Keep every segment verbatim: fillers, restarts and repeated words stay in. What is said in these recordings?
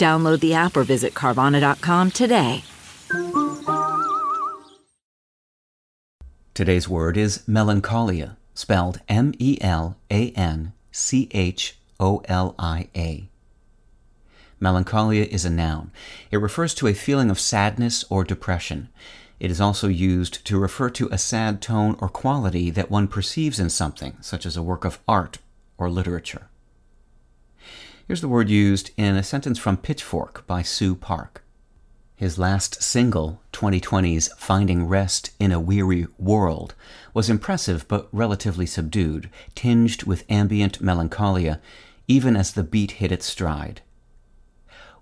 Download the app or visit Carvana dot com today. Today's word is melancholia, spelled M E L A N C H O L I A. Melancholia is a noun. It refers to a feeling of sadness or depression. It is also used to refer to a sad tone or quality that one perceives in something, such as a work of art or literature. Here's the word used in a sentence from Pitchfork by Sue Park. His last single, twenty twenty's Finding Rest in a Weary World, was impressive but relatively subdued, tinged with ambient melancholia, even as the beat hit its stride.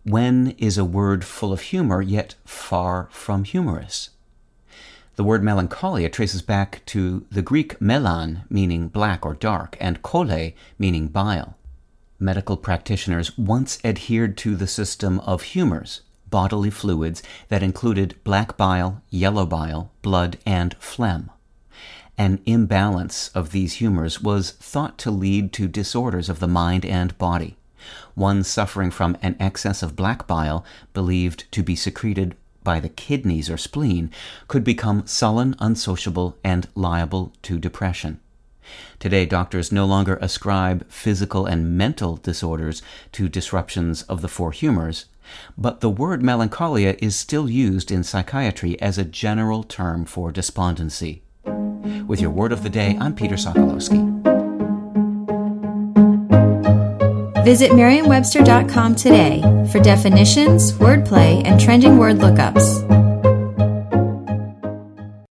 When is a word full of humor, yet far from humorous. The word melancholia traces back to the Greek melan, meaning black or dark, and chole, meaning bile. Medical practitioners once adhered to the system of humors, bodily fluids that included black bile, yellow bile, blood, and phlegm. An imbalance of these humors was thought to lead to disorders of the mind and body. One suffering from an excess of black bile, believed to be secreted by the kidneys or spleen, could become sullen, unsociable, and liable to depression. Today, doctors no longer ascribe physical and mental disorders to disruptions of the four humors, but the word melancholia is still used in psychiatry as a general term for despondency. With your Word of the Day, I'm Peter Sokolowski. Visit Merriam Webster dot com today for definitions, wordplay, and trending word lookups.